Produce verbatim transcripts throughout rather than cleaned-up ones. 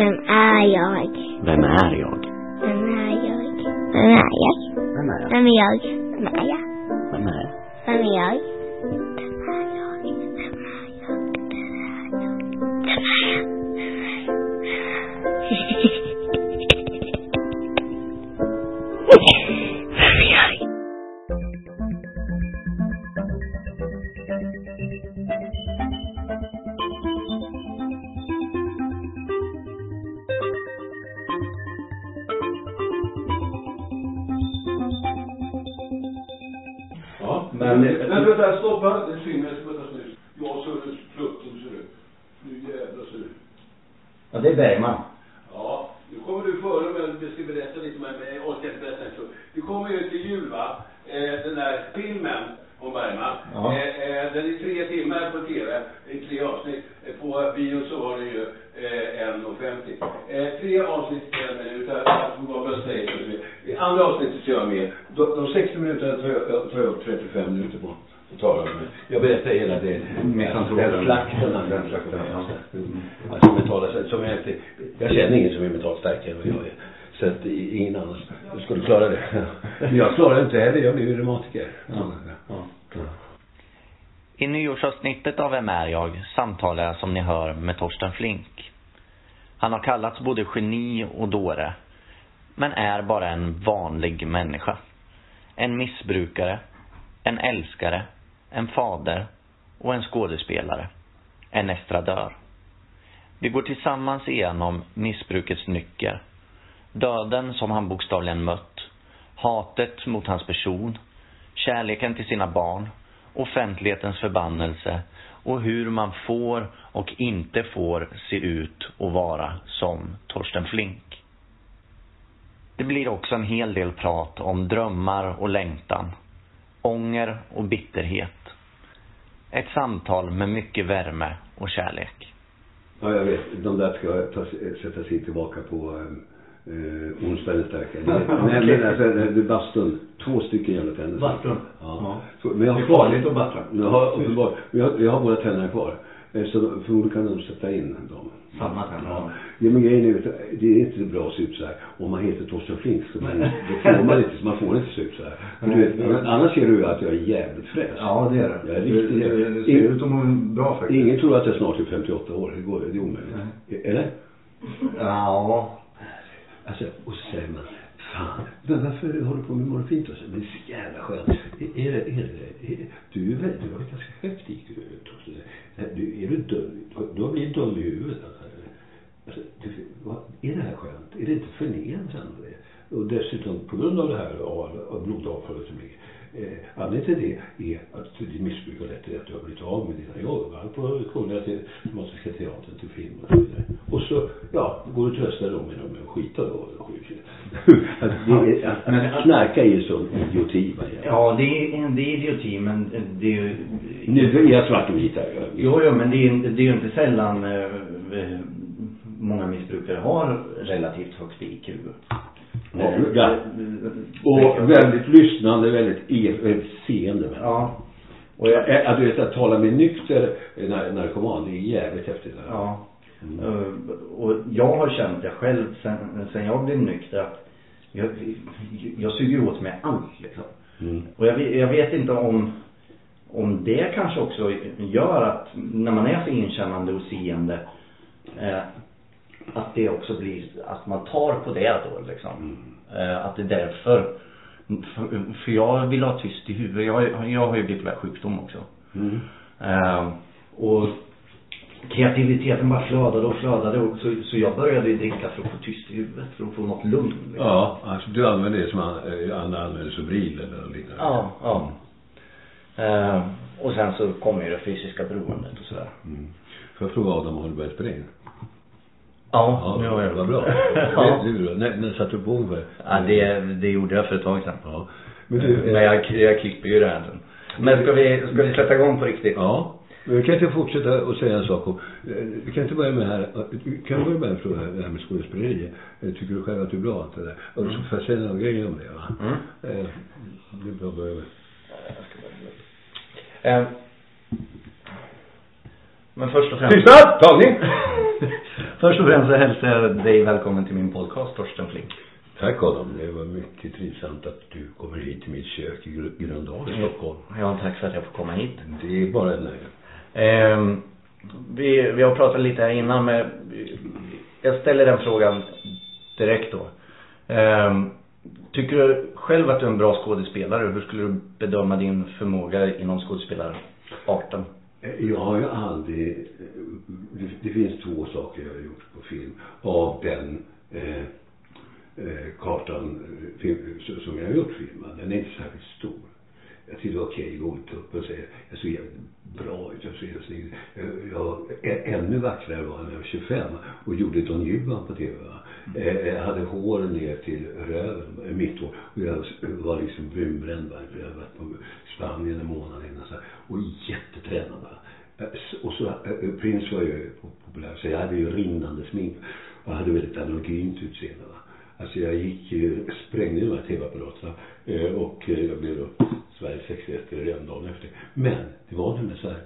Vem är jag? Vem är jag? Vem är jag? Vem är jag? Vem är jag? Vem är jag? Vem är jag? Vem är jag? Vem är jag? Men det där stoppa, det syns på det snus. Jag så flukten ser du. Nu jävla ser du. Ja, det är Bergman. Ja, nu kommer du före men vi ska berätta lite mer med orkestern sen så. Du kommer ju till jul va? Eh, den där filmen om Bergman. Ja. Eh, eh, den är tre timmar på T V, i tre avsnitt. På bio så var det ju eh, en femtio. Eh, tre avsnitt en minut där som var väl säger så. I andra avsnittet så gör jag med. De, de sextio minuterna tar jag, tar jag upp trettiofem minuter på. Så tar jag med. Jag berättar hela det. Den slakten. Den slakten. Ja. Som betalar, som jag, inte, jag känner ingen som är betalstarkare än vad jag är. Så att ingen annars skulle klara det. Men jag klarar inte heller. Jag blir ju reumatiker. Ja. Ja. Ja. I nyårsavsnittet av Vem är jag samtalar jag som ni hör med Torsten Flink. Han har kallats både geni och dåre. Men är bara en vanlig människa. En missbrukare. En älskare. En fader. Och en skådespelare. En estradör. Vi går tillsammans igenom missbrukets nyckel. Döden som han bokstavligen mött. Hatet mot hans person. Kärleken till sina barn. Offentlighetens förbannelse och hur man får och inte får se ut och vara som Torsten Flink. Det blir också en hel del prat om drömmar och längtan, ånger och bitterhet. Ett samtal med mycket värme och kärlek. Ja, jag vet. De där ska ta, sätta sig tillbaka på eh, onsdag nästa vecka. Nej, men alltså, det är bastun. Två stycken jävla tänder. Vattrum. Ja. Så, men jag har farligt och vattrum. Jag har, jag, jag har våra tänder kvar. Så förmodligen kan de sätta in dem. Samma tänder. Ja. Ja, men grejen är, det är inte bra att se ut så här. Om man heter Torsten Flink så man, då får man inte, man får inte se ut så här. Men du vet, annars ser du att jag är jävligt fräsch. Ja, det är det. Jag är riktigt jävligt. Det, det ser ut som en bra faktiskt. Ingen tror att jag snart är femtioåtta år. Det går, det är omöjligt. Nej. Eller? Ja. Alltså, och så säger man... Fan, men varför har du på med morfint och så? Men det är så jävla skönt. Är, är, är, är, är, du är väldigt, du har ett ganska högt gick du ut. Är du dum? Du har blivit dum i huvudet. Alltså, du, vad, är det här skönt? Är det inte förnedrande? Och dessutom på grund av det här av blodavfallet som ligger. Eh, anledningen till det är att det missbrukar rätt till att du har blivit av med dina jobb. På Kungliga Dramatiska teatern till film och så vidare. Och så, ja, går du trösta dem med dem och skita då. att, det, att, att, att knarka är ju sån idioti. Ja, det är, det är idioti, men det är ju... Nu är jag svart och vit här. Jo, jo, men det är, det är ju inte sällan eh, många missbrukare har relativt högst I Q. Ja, ja. Och väldigt lyssnande, väldigt, er, väldigt seende. Ja. Och jag, att du vet, att tala med nykter narkoman, det är jävligt häftigt. Ja. Mm. Och jag har känt det själv sen, sen jag blev nykter att jag, jag suger åt mig allt liksom. Mm. Och jag, jag vet inte om om det kanske också gör att när man är så inkännande och seende eh, att det också blir att man tar på det då liksom. Mm. eh, att det är därför för, för jag vill ha tyst i huvudet. Jag, jag har ju blivit sjukdom också. Mm. eh, och kreativiteten bara flödade och flödade och så, så jag började ju dricka för att få tyst i huvudet, för att få något lugn. Liksom. Ja, alltså du använder det som han använder sobril eller liknande. Ja, ja. Eh, och sen så kommer ju det fysiska beroendet och sådär. Mm. Får jag fråga Adam, har du börjat spela in? Ja, ja, det var bra. Ja. Nej, men satt du på ungefär? Ja, det, det gjorde jag för ett tag sedan. Ja. Men, du, men jag, jag klipper ju det här. Men ska vi, ska vi sätta igång på riktigt? Ja. Men vi kan inte fortsätta och säga en sak om... Vi kan inte börja med här... Kan du börja med en fråga här, det här med skådespeleri? Tycker du själv att du är bra? Eller? Och så får jag säga några grejer om det, va? Mm. Eh, det är bra att börja med. Jag ska börja med. Eh, men först och främst... Tystad! Tagning! Först och främst hälsar jag dig välkommen till min podcast, Torsten Flink. Tack Adam, det var mycket trivsamt att du kommer hit till mitt kök i Gröndal i Stockholm. Ja, tack för att jag får komma hit. Det är bara ett nöje. Eh, vi, vi har pratat lite här innan, men jag ställer den frågan direkt då. Eh, tycker du själv att du är en bra skådespelare? Hur skulle du bedöma din förmåga inom skådespelararten? Jag har ju aldrig... Det, det finns två saker jag har gjort på film av den... Eh, kartan som jag har gjort filmen, den är inte särskilt stor. Jag tyckte det var okej att gå upp och säga jag ser bra ut, jag ser snygg. Jag är ännu vackrare var när jag var tjugofem och gjorde Don Juan på tv. Mm. Jag hade hår ner till röven, mitt hår, och jag var liksom brunbränd, för jag hade varit på Spanien en månad innan så här, och jättetränad. Och så, prins var ju populär, så jag hade ju rinnande smink och hade väldigt analogynt utseende. Alltså jag gick, sprängde de här tv-apparaterna och jag blev då Sverige sextioett eller redan dagen efter. Men det var nämligen så här,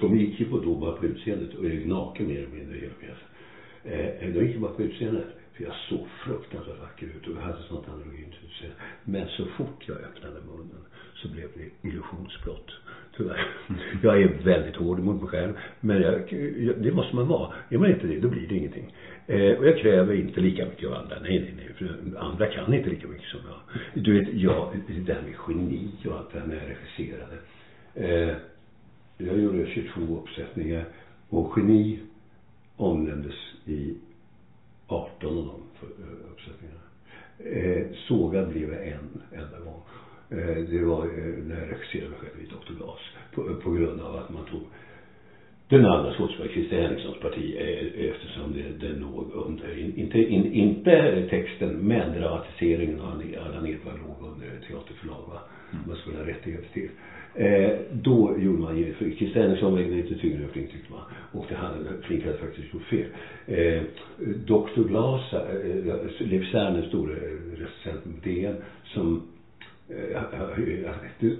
de gick ju på då bara på utseendet och jag naken mer eller mindre hela pjäsen. De gick ju bara på utseendet för jag såg fruktansvärt vacker ut och jag hade sånt analogynt utseende. Men så fort jag öppnade munnen så blev det illusionsbrott. Tyvärr. Jag är väldigt hård mot mig själv, men jag, jag, det måste man vara. Är man inte det, då blir det ingenting. Eh, och jag kräver inte lika mycket av andra. Nej, nej, nej. För andra kan inte lika mycket som jag. Du vet, jag, det där med geni och allt det här när jag regisserade. Eh, jag gjorde tjugotvå uppsättningar och geni omnämndes i arton av de uppsättningarna. Eh, sågad blev jag en enda gång. Det var när jag regisserade mig själv i doktor Glas på, på grund av att man tog den andra skådespelaren Christer Henrikssons parti, eftersom det, det låg under inte, in, inte texten men dramatiseringen av alla nedvar låg under teaterförlag, va? Man skulle ha rättighet till eh, då gjorde man ju, för Christer Henriksson var inte tyngre och Flink tyckte man, och det hade, Flink hade faktiskt gjort fel. eh, doktor Glas, eh, Leif Särnens stora recensent på D N som det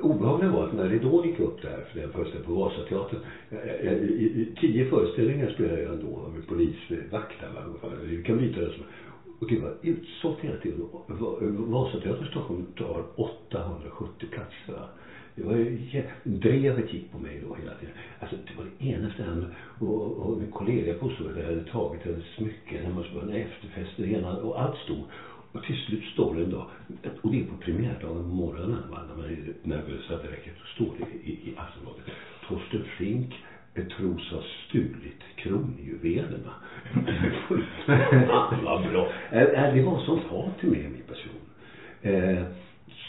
obehagliga var att när Ridån gick upp där för den första på Vasateatern, tio föreställningar spelade jag ändå med polisvaktar, vi kan byta det som, och det var utsålt hela tiden. Vasateatern i Stockholm tar åttahundrasjuttio platser. Det var ju drevet gick på mig då hela tiden. Alltså det var det ena stället. Och, och min kollega på så där hade tagit en smycke när man skulle ha en efterfest ena, och allt stod. Och till slut står det en dag, och det är på premiärdagen på morgonen, när man är nervös att det räcker, så står det i, i Aftonbladet. Torsten Flink tros ha stulit kronjuvelerna. Vad bra. Det var sånt hat till mig, min person. Eh,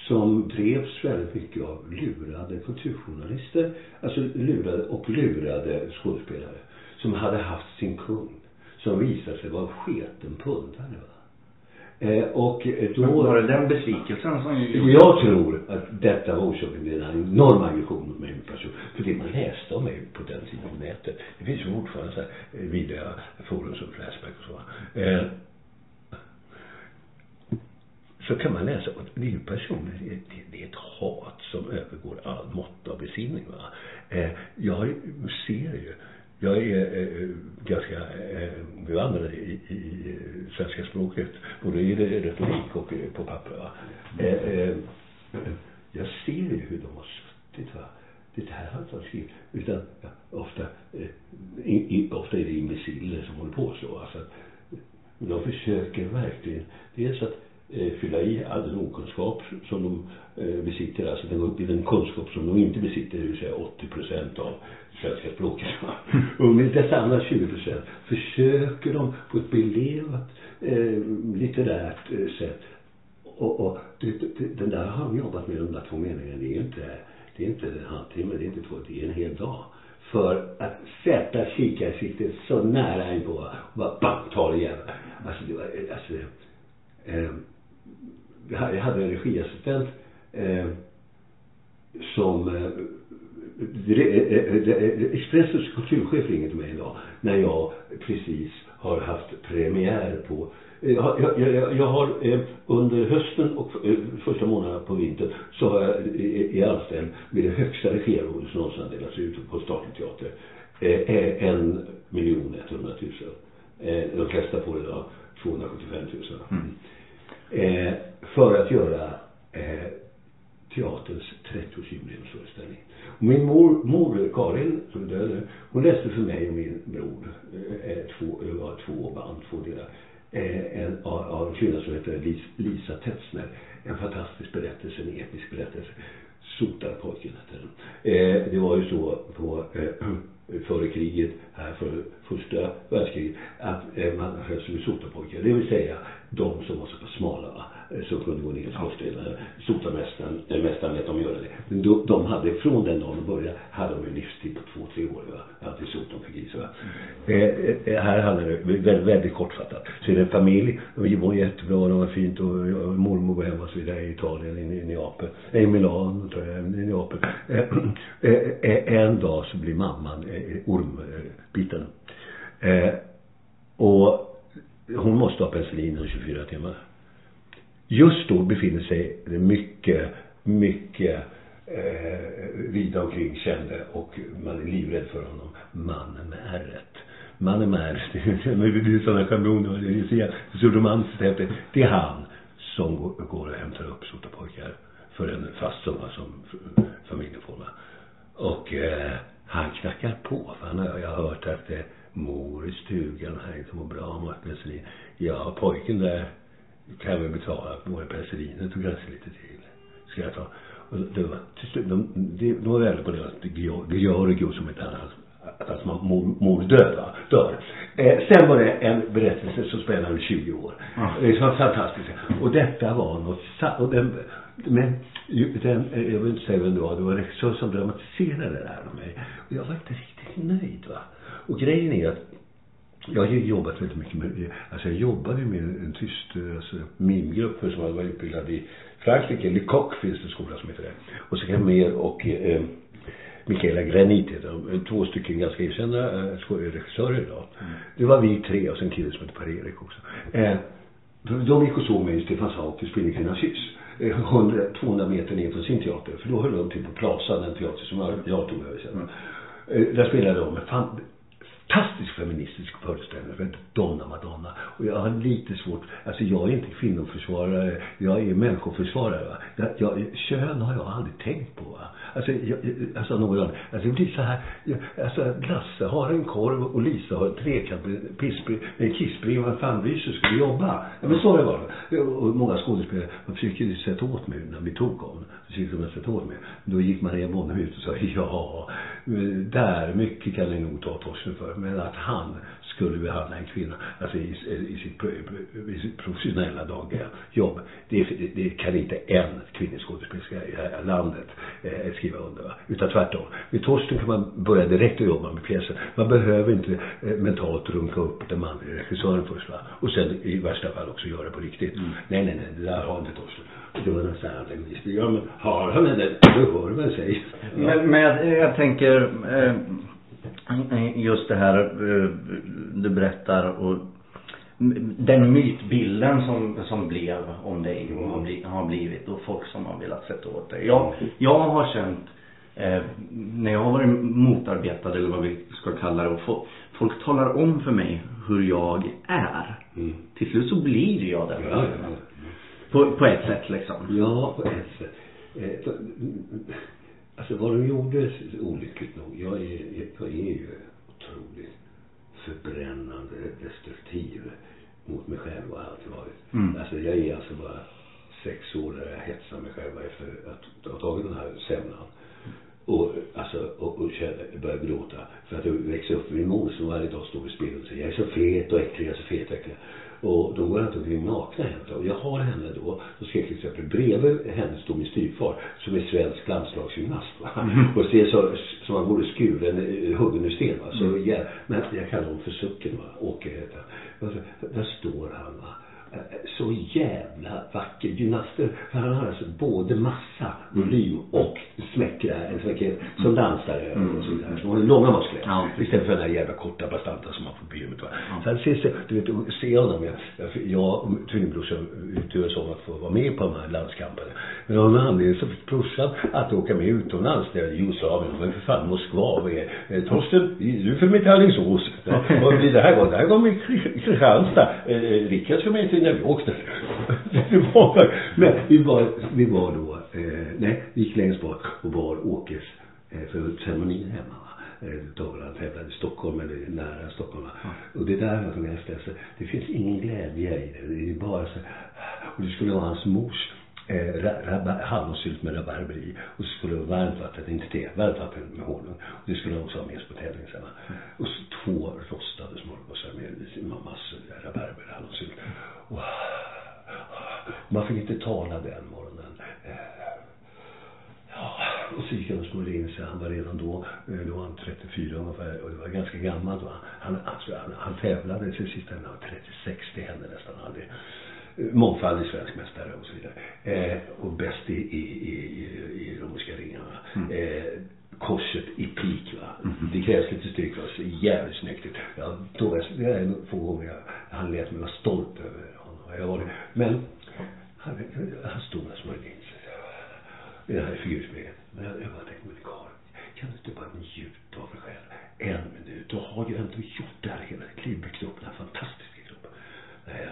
som drevs väldigt mycket av lurade kulturjournalister, alltså lurade och lurade skådespelare, som hade haft sin kund, som visade sig vara sketen pundare, va? Eh, och då men var det den besvikelsen som ju... Jag tror att detta var orsaken till en enorm aggression mot mig som person. För det man läste om mig på den sidan av nätet, det finns ju fortfarande så här vidare forum som Flashback och så. Eh, så kan man läsa att det är ju personer, det är ett hat som övergår all mått av besinning, va? Eh, jag ser ju Jag är eh, ganska eh, bevandrad i, i svenska språket, både i retorik och på papper. Va? Eh, eh, jag ser ju hur de har suttit. Va? Det här har inte skrivit. Utan ja, ofta, eh, i, i, ofta är det imbeciller som håller på så. Alltså, de försöker verkligen. Dels att eh, fylla i all den okunskap som de eh, besitter. Alltså den går upp i den kunskap som de inte besitter, det vill säga åttio procent av svenska språket. Och med dessa andra tjugo procent försöker de på ett belevat eh, litterärt eh, sätt. Och, och det, det, den där har de jobbat med, de där två meningarna. Det är inte, det är inte en halvtimme, det är inte två, det är en hel dag. För att sätta kikarsiktet så nära in på och bara bam, ta det igen. Alltså det var, alltså eh, jag hade en regiassistent eh, som eh, Expressens kulturchef ringer till mig idag när jag precis har haft premiär på jag, jag, jag, jag har under hösten och första månaden på vintern så har jag i anställd med det högsta regirådet som någonsin delats ut på Stadsteatern en miljon etthundratusen eh, de flesta får idag tvåhundrasjuttiofem tusen. Mm. Eh, för att göra eh, teaterns trettioårsjubileumsföreställning. Min mor, mor Karin, som död nu, hon läste för mig och min bror eh, två, eh, två band, två delar. Eh, en, av, av en kvinna som heter Lisa Tetsner. En fantastisk berättelse, en episk berättelse. Sotarpojken hette den. Eh, det var ju så på... Eh, före kriget, här för första världskriget, att man hölls med sotarpojkar, det vill säga de som var så pass smala som kunde gå ner i skorstenen. Sotarmästaren, mästaren lät dem göra det, men då, de hade från den dagen började hade de en livstid på två, tre år, va? Att det sotan fick i sig, va? Eh, här handlar det väldigt, väldigt kortfattat, så är det en familj, de var jättebra, de var fint, och mormor var hemma och så vidare i Italien, i Neapel, i Milan, i Neapel. Eh, en dag så blir mamman ormbiten. Eh, och hon måste ha penicillin i tjugofyra timmar. Just då befinner sig det mycket, mycket eh, vida omkring kände, och man är livrädd för honom. Mannen med ärret. Mannen med ärret. Det är sådana schabloner. Det är så romantiskt häftigt. Det är han som går, går och hämtar upp sotarpojkar för en fast summa som familjen får. Och eh, han knackar på, för han har, jag har hört att eh, mor i stugan här inte mår bra med penicillin. Ja, pojken där kan vi betala våra penicilliner, tog ganska lite till. Ska jag ta? Och det var, de, de, de var väl på det att Georgio som ett annat, att man mor, mor död, va? Dör. Eh, sen var det en berättelse som spelade tjugo år. Mm. Det var fantastiskt. Och detta var något, och den, men den, jag vill inte säga vem det var, det var regissör som dramatiserade det här med mig. Och jag var inte riktigt nöjd, va? Och grejen är att jag har ju jobbat väldigt mycket med, alltså jag jobbade med en tyst, alltså mimgrupp som var utbildad i Frankrike, Le Coq finns det skola som heter det. Och så kan mer och eh, Michaela Granit heter de, två stycken ganska erkända eh, regissörer idag. Mm. Det var vi tre och sen killen som heter Per-Erik också. Eh, de gick och såg mig i Stefan Sauter spela i Kvinnas hus. hundra till tvåhundra meter ner från sin teater, för då höll de till på Plaza, den teater som jag, jag tog över sedan. Mm. Där spelade de en fantastisk feministisk föreställning som heter Donna Madonna, och jag har lite svårt, alltså jag är inte kvinnoförsvarare, jag är människoförsvarare, va? Jag, jag, kön har jag aldrig tänkt på, va? Alltså, jag, alltså någon, alltså det blir så här, jag, alltså Lasse har en korv och Lisa har en trekant kissbring, vad fan vi så skulle jobba, ja, men så det var det. Och många skådespelare, man försöker sätta åt mig när vi tog av den, så försöker man sätta åt mig, då gick Maria Bondhem ut och sa, ja där mycket kan ni nog ta Torsten för, men att han skulle behandla en kvinna alltså i, i, sitt, i sitt professionella dagliga jobb, det, det, det kan inte en kvinneskådespelerska i det här landet eh, skriva under, va? Utan tvärtom, med Torsten kan man börja direkt att jobba med pjäsen, man behöver inte eh, mentalt runka upp den manliga regissören först, va? Och sen i värsta fall också göra på riktigt. Mm. nej nej nej, det där har inte Torsten, det var nästan anläggningsvis, ja men har han det, då hör man sig, ja. men, men jag, jag tänker eh... just det här du berättar och den mytbilden som, som blev om dig och har blivit och folk som har velat sätta åt dig. Jag, jag har känt eh, när jag har varit motarbetad eller vad vi ska kalla det, och folk, folk talar om för mig hur jag är. Mm. Till slut så blir jag den. Ja, ja. På, på ett sätt liksom. Ja, på ett sätt. Eh, Alltså vad de gjorde olyckligt nog, jag är, jag är ju otroligt förbrännande, destruktiv mot mig själv och allt det varit. Mm. Alltså jag är alltså bara sex år där jag hetsar mig själv efter att ha tagit den här sämnan. Och, alltså, och, och började gråta för att jag växte upp med min mor som varje dag stod i spegeln och säger jag är så fet och äcklig, jag är så fet och äcklig. Och då går jag inte omkring nakna henne. Och jag har henne då, så ska jag till exempel bredvid henne stå min styvfar som är svensk landslagsgymnast, va? Mm. Och ser så, som han vore skuren, huggen ur sten, va? Så, mm. Ja, men jag kallar honom för Sucken, va? Åke heter han. Där står han, va? så jävla vacker gymnaster. För han har alltså både massa, volym och smäckra, en smäckighet som dansar mm. och så vidare. Så har långa muskler. Ja. Istället för den här jävla korta bastanta som man får bli med. Ja. Sen ser du vet, ser honom. Jag, jag och tvillingbrorsan utgör som att få vara med på de här landskamperna. Men av en anledning så fick brorsan att åka med utomlands. Det är Jugoslavien, men för fan Moskva. Vad är eh, Torsten, du för mig till Alingsås. Ja. Och det här gången, det här gången i Kristianstad. Eh, Rickards för mig till när vi åkte. Det var, men vi var, vi var då, eh, nej, vi gick längst bort och var Åkes eh, för ceremonin hemma. Dovran tävlade i Stockholm eller nära Stockholm. Mm. Och det där var som jag läste. Det finns ingen glädje i det. Det är bara så. Och det skulle vara hans mors eh, hallonsylt med rabarber i. Och så skulle det vara varmt vatten, inte te, varmt vatten med honung. Och det skulle också ha med oss på tävling sen. Mm. Och så två rostade smörgåsar med sin mammas rabarber och hallonsylt. Och man fick inte tala den morgonen. Ja, och så gick han och smålade in sig. Han var redan då, då var han trettiofyra ungefär. Och det var ganska gammalt. Va? Han, alltså, han, han tävlade sig sista han var trettiosex. Det hände nästan aldrig. Mångfaldig svensk mästare och så vidare. Eh, och bäst i, i, i, i romerska ringarna. Mm. Eh, korset i pik, va. Mm. Det krävs lite styrk, va. Så jävligt snyggt. Jag tog en få gånger. Han lät mig vara stolt över honom. Jag var det. Men han, han stod och smålade in sig. Det här är figurspegeln. Men jag bara tänkte, men Karl, kan du inte bara njuta av dig själv? En minut, då har ju ändå gjort det här hela klibbekroppen, den här fantastiska kroppen. Nej,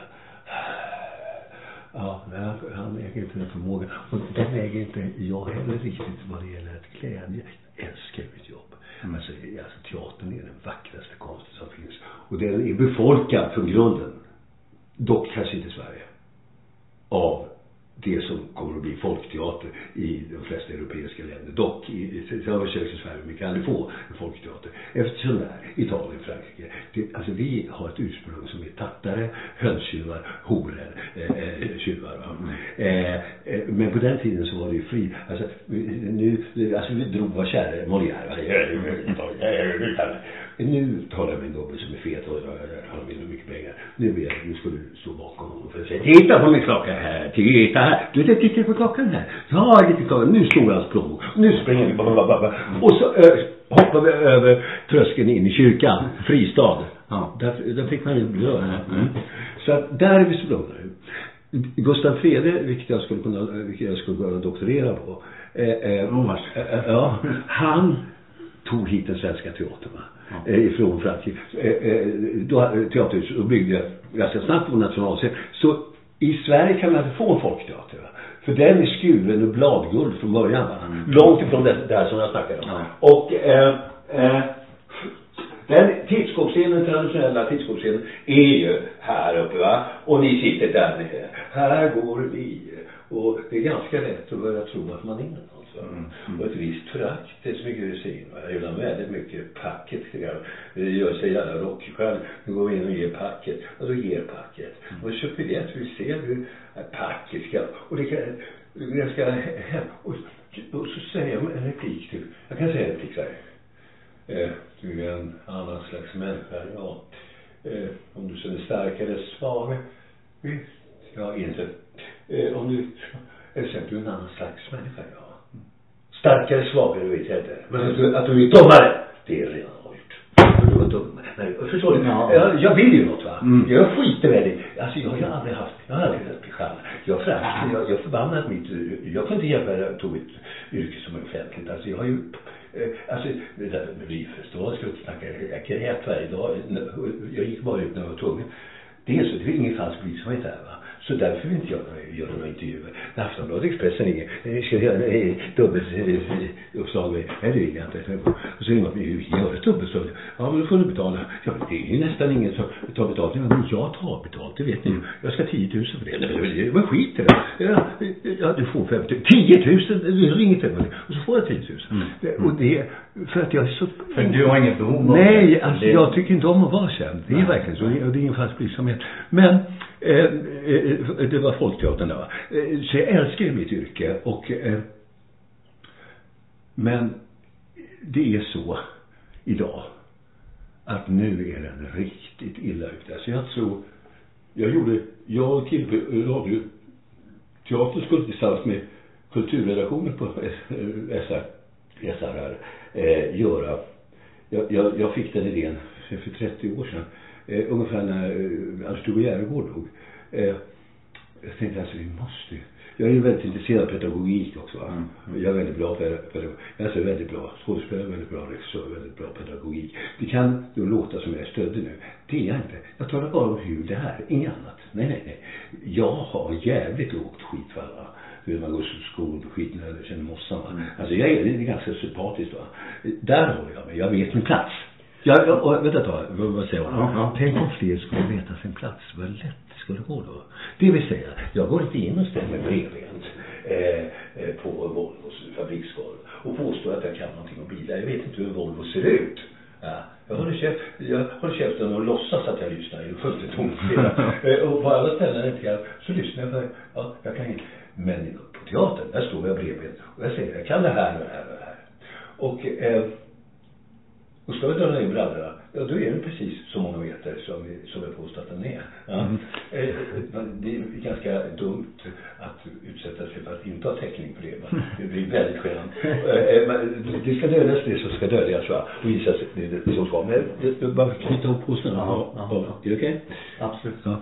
ja, nej, han äger inte den förmågan. Och den äger inte jag heller riktigt vad det gäller att glädje. Jag älskar mitt jobb. Mm. Alltså, alltså, teatern är den vackraste konsten som finns. Och den är befolkad från grunden. Dock kanske inte i Sverige. Av det som kommer att bli folkteater i de flesta europeiska länder. Dock, jag har försökt i Sverige, vi kan aldrig få en folkteater. Eftersom det här, Italien, Frankrike. Det, alltså vi har ett ursprung som är tattare, hönstjuvar, horer, eh, tjuvar. Eh, eh, men på den tiden så var det ju fri. Alltså, nu, alltså vi drog var kära, Molière. Nu talar min gubbe som är fet och han vill mycket pengar. Nu är jag, nu ska du stå bakom honom för att säga, titta på min klocka här, titta här. Du vet, titta på klockan här. Ja, lite klockan, nu står hans plånbok. Nu springer vi, och så ö, hoppar vi över tröskeln in i kyrkan, fristad. Ja, där, där fick man ju blöd. Mm. Så att där är vi så blöda. Gustav Frede, vilket jag skulle kunna, vilket jag skulle kunna doktorera på. Eh, eh, oh, eh, ja, han tog hit den svenska teatern, va? Ja. Eh, ifrån Frankrike. Eh, eh, då teaterhuset och byggde ganska snabbt på nationalscenen. Så i Sverige kan man inte få en folkteater, va? För den är skuven och bladguld från början. Va? Mm. Långt ifrån det där som jag snackade om. Ja. Och eh, eh, den tidskopsscenen, traditionella tidskopsscenen, är ju här uppe, va? Och ni sitter där nere. Här går vi. Och det är ganska lätt att börja tro att man är någon. Mm. Mm. Och ett visst förakt, det är så mycket rusin. Ibland väldigt mycket packet. Det gör sig alla rockskärn. Nu går vi in och ger packet. Och då ger packet. Mm. Och köper det, vi ser hur packet ska. Och det kan, det ska hem. Och, och så säger jag en replik till. Jag kan säga en replik så här. Eh, du är en annan slags människa. Ja. Eh, om du känner starkare eller svagare. Visst, ja, inte. Eh, om du, eller så är du en annan slags människa, ja. Starkare, svagare, vet jag inte. Men att du, att du är dummare, det är redan hårt. För du var dum. Nej, förstår du? Ja. Jag, jag vill ju något, va? Mm. Jag skiter med det. Alltså, jag, jag har aldrig haft, jag har aldrig haft skärm. Jag har främst, jag, jag förbannat mitt, jag får inte hjälpa det att ta mitt yrke som är offentligt. Alltså, jag har ju, eh, alltså, det där med Melodifestivalen, jag snackade, jag grät varje dag. Jag gick bara ut när jag var tvungen. Det är så, det är ingen falsk vissamhet här, va? Så därför vill inte jag göra några intervjuer. När Aftonbladet, Expressen ringer. Jag ska göra en dubbeluppslag. Nej, det vill jag inte. Och så ringer man, hur gör ett dubbeluppslag? Ja, men då får du betala. Ja, det är ju nästan ingen som tar betalt. Ja, men jag tar betalt, det vet ni. Jag ska tio tusen för det. Nej, men skit i det. Ja, ja, du får femtio tusen. tio tusen? Du ringer till mig. Och så får jag tio tusen. Mm. Och det, för att jag är så... För du har inget behov av det. Nej, alltså jag tycker inte om att vara känd. Det är verkligen så. Och det är ingen falsk blygsamhet. Men... Eh, eh, det var folkteatern då. Eh, så jag älskar mitt yrke och eh, men det är så idag att nu är den riktigt illa ute. Så jag tror jag gjorde, jag och Kibbe radioteater skulle tillsammans med kulturredaktionen på S R, S R eh, göra. Jag, jag, jag fick den idén för trettio år sedan. Eh, ungefär när Arnstug och Järnvård dog. Eh, jag tänkte alltså, vi måste ju. Jag är ju väldigt intresserad av pedagogik också. Va? Mm. Jag är väldigt bra pedagog. Jag är väldigt bra skådespelare, väldigt bra regissör, väldigt bra pedagogik. Det kan då låta som jag är stödde nu. Det är jag inte. Jag talar bara om hur det här, inget annat. Nej, nej, nej. Jag har jävligt lågt skit för alla. Hur man går till skolan på skiten eller känner mossan. Mm. Alltså jag är lite ganska sympatisk. Va? Där håller jag mig. Jag vet min plats. Jag, jag, och, vänta ett tag, vad, vad säger hon? Ja, ja. Tänk om fler skulle veta sin plats. Vad lätt det skulle gå då. Det vill säga, jag går inte in och stämmer brevent eh, på Volvos fabriksgolv och påstår att jag kan någonting om bilar. Jag vet inte hur Volvo ser ut. Ja, jag håller käft, jag håller käften och låtsas att jag lyssnar. Det är fullständigt tomt. Och på alla ställen jag kan, så lyssnar jag. Ja, jag kan inte. Men på teatern, där står jag brevent och jag säger, jag kan det här och det här och det här. Och... Eh, Och ska vi dra in brallorna, ja då är den precis så många meter som vi, som vi påstår att den är. Ja. Mm. Det är ganska dumt att utsätta sig för att inte ha täckning på det. Det blir väldigt skönt. Det ska döljas det som ska döljas, va? Och visas det som ska. Men det, bara knyta ihop påsarna. Ja, ja. Är det okej? Okay? Absolut. Ja.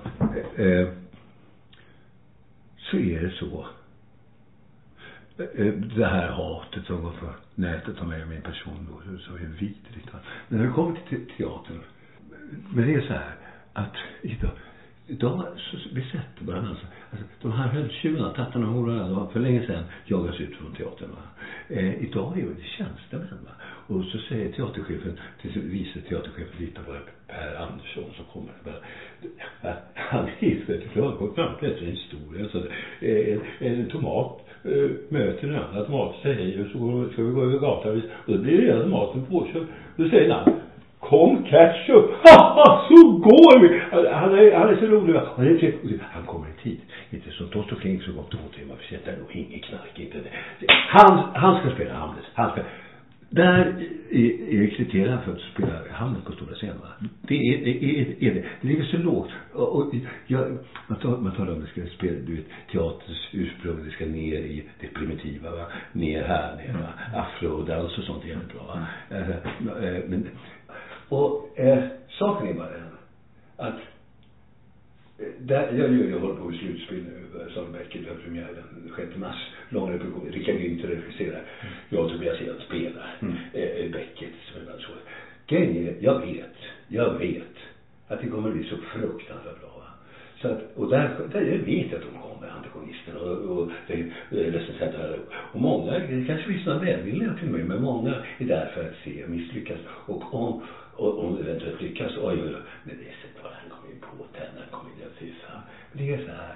Så är det så. Det här hatet som går för nätet som är min person då, så är det vidrigt. Men när vi kommer till teatern, men det är så här att idag, idag så vi sätter bara alltså, alltså de här hölltjurna, tattarna och hororna, de har för länge sedan jagas ut från teatern. Eh, idag är det tjänstemän, va? Och så säger teaterchefen till vice teaterchefen lite på Per Andersson som kommer bara, han är ju väldigt glad på fram till en historia så en, en tomat möter en annan tomat, säger så går, ska vi gå över gatan och då blir det en tomaten påkörd, då säger han kom ketchup, haha så går vi, han är, han är så rolig, han, är, han kommer i tid, inte som Torsten Flink som var två timmar försättare och inget knark, inte han, han ska spela Hamlet, han ska. Där är jag kriterierna för att spela Hamlet på stora scener. Det är, är, är det. Det ligger så lågt. Och, och, jag, man, tar, man talar om att det ska spela, du vet, teaterns ursprung, det ska ner i det primitiva, va? Ner här, ner, va? Afrodans och sånt är jävligt bra. Va? Mm. Men, och äh, saken är bara den att där, jag, jag, jag håller på med slutspel nu. Solenbäcket har premiär den sjätte mars. Lång reproduktion. Rickard Günther regisserar. Jag tror jag ser att spela. Mm. Eh, Bäcket som är så. Gänge, jag vet. Jag vet. Att det kommer bli så fruktansvärt bra. Va? Så att, och där, där jag vet att de kommer. Antagonisterna och, och, och, och många, det kanske finns några välvilliga till mig. Men många är där för att se misslyckas. Och om, och, om det eventuellt lyckas. Oj, oj, oj. Men det är så bra. Tänderna kommer jag fysa. Det är så här.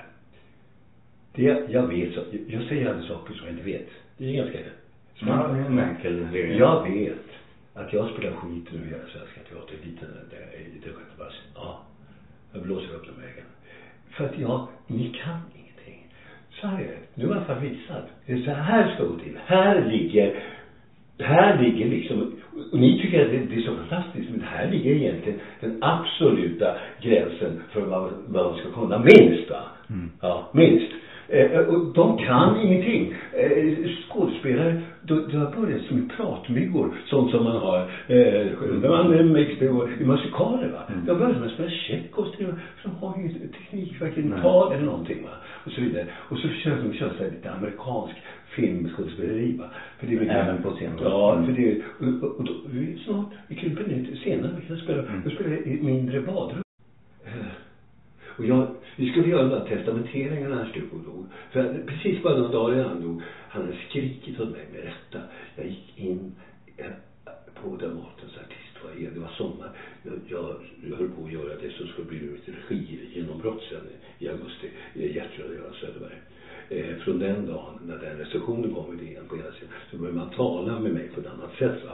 Det, jag vet så. Jag säger alla saker som jag inte vet. Det är ganska enkelt. Jag vet att jag spelar skit nu i hela svenska teater. Lite där jag är lite skönt. Ja. Jag blåser upp de vägen. För att jag, ni kan ingenting. Så här är det. Nu har jag fan visat. Det är så här ska gå till. Här ligger, här ligger liksom... Och ni tycker att det, det är så fantastiskt, men här ligger egentligen den absoluta gränsen för vad, vad man ska kunna minst, va? Mm. Ja, minst. Eh, och de kan ingenting. Eh, skådespelare, då, då har börjat som pratmyggor, sånt som man har när man är mixbyggor i musikaler, va? Mm. Jag började med att spela Tjechov som har ju teknik, verkligen tal eller någonting, va? Och så vidare. Och så försöker de köra sig lite amerikansk filmskådespeleri, va? För det är även på scenen. Ja, för det är och, och, och då, vi snart, vi kryper ner senare, vi kan spela, mm. spela i mindre badrum. Och jag, vi skulle göra den här testamenteringen när Sturko dog. För precis bara några dagar innan han dog, han hade skrikit åt mig med rätta. Jag gick in på Dramatens artistfoyer, det var sommar. Jag, jag, jag höll på att göra det som skulle bli mitt regigenombrott sen i augusti. Gertrud och Göran Söderberg. Eh, från den dagen när den recensionen var med det på ena sidan, så började man tala med mig på ett annat sätt, va?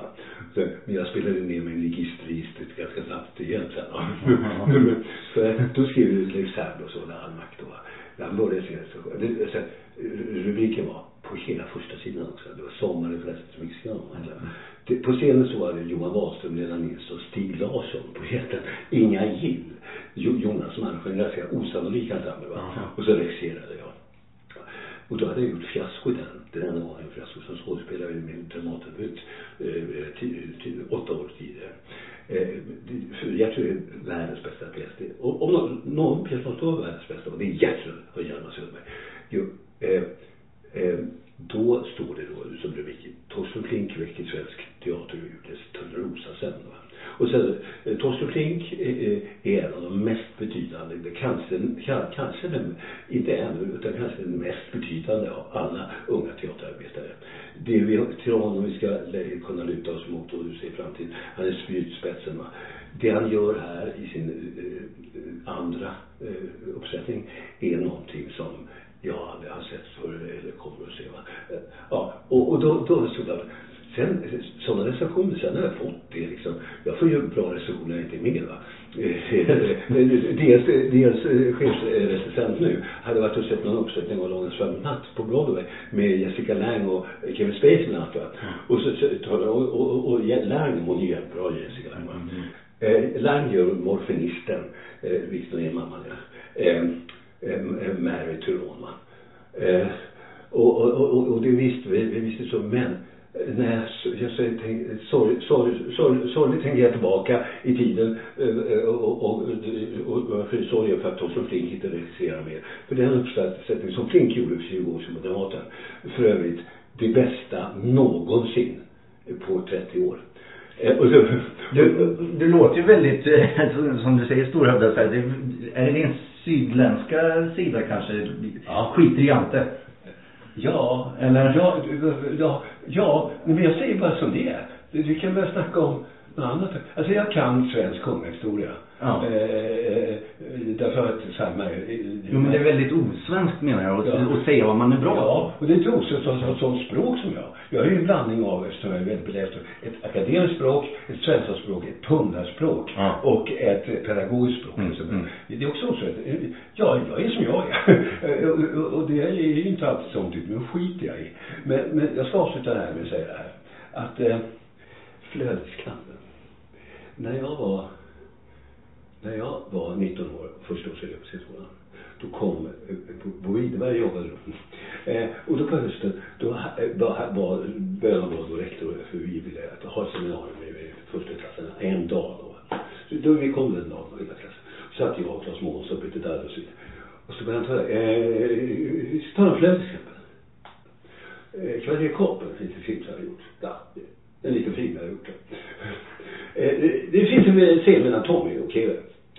Så, men jag spelade ner mig i registerregistret ganska snabbt igen sen. Mm. För då skrev ju Leif Särd och så, när han makt då. Han började se recensionen. Rubriken var på hela första sidan också. Det var sommarens restmixen. Mm. På scenen så var det Johan Wahlström, Lena Nilsson, Stig Larsson på hjärtan. Inga Gill, jo, Jonas Mansson, ganska osannolika ensemble. Mm. Och så läxerade jag. Och då hade jag gjort fiasko den. Den var en fiasko som skådespelare i min dramatenbut eh, t- t- åtta år tidigare. Eh, jag tror det är världens bästa pjäs. Och om någon, någon pjäs var då världens bästa, och det är Gertrud och Hjalmar Söderberg. Jo, eh, eh, då står det då som rubrik Torsten Flink väcker svensk teater och gjorde Törnrosa sen. Va? Och sen eh, Torsten Flink eh, är en av de mest betydande, det kanske, kanske den, inte ännu, utan kanske den mest betydande av alla unga teaterarbetare. Det är vi, till honom vi ska kunna luta oss mot och se i framtiden. Han är spjutspetsen. Va? Det han gör här i sin eh, andra eh, uppsättning är någonting som jag aldrig har sett för eller kommer att se. Va? Ja, och, och då, då så där. Sen, sådana recensioner, sen har jag fått det liksom. Jag får ju bra recensioner, jag är inte med, va. dels dels chefsrecensent nu hade varit och sett någon uppsättning av Långens femnatt på Broadway med Jessica Lange och Kevin Spacey bland annat. Och så, så och, och, och, och Lange, hon är bra Jessica Lange, va. Eh, Lange gör morfinisten, eh, vilket är mamman, ja. Eh, eh, Mary Turon, va. Eh, och, och, och, och det visste vi, vi visste så, men nej, jag sorgligt tänker jag tillbaka i tiden och, och, och, och sorgen för att Torsten Flink inte regisserar mer. För den uppsättning som Flink gjorde för tjugo år sedan på Teatern, för övrigt det bästa någonsin på trettio år. Så, du, du låter ju väldigt, som du säger, storhövdad. Är det din sydländska sida kanske? Ja. Skitrigante. Ja, eller ja, ja, ja, men jag säger bara som det är. Du kan väl snacka om något annat. Alltså jag kan svensk kungahistoria. Ja. Eh, därför att så här, men, jo, men det är väldigt osvenskt menar jag, och, ja. Och säga vad man är bra. Ja, och det är inte osvenskt som ett sånt språk som jag. Jag är ju en blandning av, eftersom jag är väldigt beläst, ett akademiskt språk, ett svenskt språk, ett pundarspråk, ja. Och ett pedagogiskt språk. Mm. Mm. Det är också osvenskt. Ja, jag är som jag är. och, och det är ju inte alltid sånt, men skit jag i. Men, men jag ska avsluta det här med att säga det här. Att eh, flödeskanten. När jag var När jag var nitton år, första års elev på skolan, då kom Bo Ideberg jobbade då. Eh, och då på hösten, då var, var Bönablad och rektor, för vi ville att ha ett seminarium med första klassen en dag då. Så då vi kom den dagen i klassen, så att jag och Claes Måns och bytte där och så vidare. Och så började han ta, eh, ta någon flödeskampen. Eh, Kvarterkoppen, finns det fint hade gjort. Ja, en liten fin hade gjort det. Det finns en scen mellan Tommy och Kevin.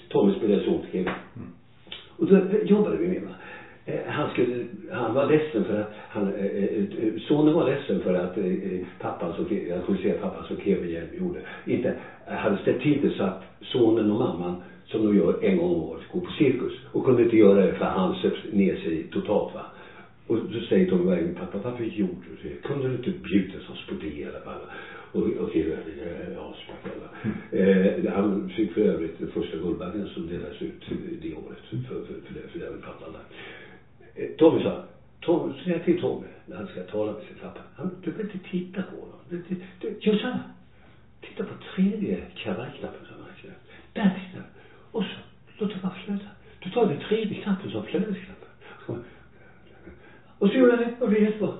Tommy spelade son till Kevin. Mm. Och då jobbade vi med. Han, skulle, han var ledsen för att han, sonen var ledsen för att pappan som, jag skulle säga pappan som Kevin gjorde, inte hade ställt till det så att sonen och mamman, som de gör en gång om året, går på cirkus och kunde inte göra det för han söp ner sig totalt, va. Och så säger Tommy varje pappa, varför gjorde du det? Kunde du inte bjuda oss på det i alla fall? Och, och Kevin är avspackad. Mm. Eh, han fick för övrigt den första guldbaggen som delades ut det året för, för, för, för, det, för den pappan där. Eh, Tommy sa, Tommy, säger till Tommy när han ska tala med sin pappa. Han, du kan inte titta på honom. Du, du, du, jag sa, titta på tredje kavajknappen som han säger. Där tittar. Och så, låt det bara flöda. Du tar den tredje knappen som flödesknappen. Och så gjorde han det, och det är jättebra. Och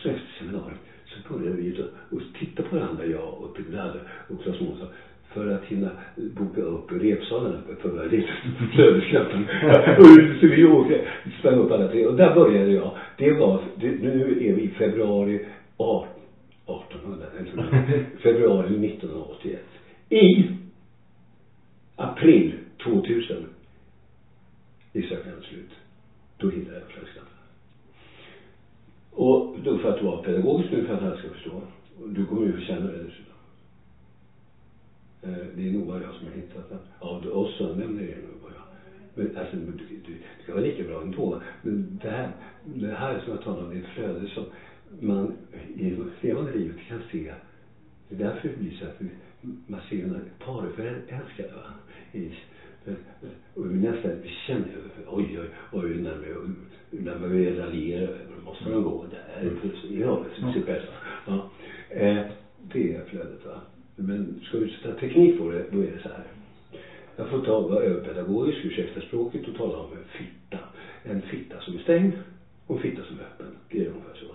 så efter seminariet. Så började vi ut och titta på varandra, jag och Pidlade och Claes Månsson, för att hinna boka upp repsalen för att vara lite flödesknappen. Så vi åkte, sprang upp alla tre. Och där började jag. Det var, det, nu är vi i februari arton hundra, februari nittonhundraåttioett. I april tvåtusen i sökandens slut, då hittade jag flödesknappen. Och då för att vara pedagogisk nu, för att han ska förstå. Du kommer ju känna det dessutom. Eh, det är nog bara jag som har hittat den. Ja, och sömnen är det nog bara jag. Men alltså, du, du, det ska vara lika bra ändå. Men det här, det här som jag talar om, det är ett flöde som man i levande livet kan se. Det är därför det blir så att man ser när parförälder älskar det, va? I, och nästan, vi känner ju, oj, oj, oj, när vi, när vi raljerar görs ursäkta språket och talar om en fitta. En fitta som är stängd och en fitta som är öppen. Det är ungefär så.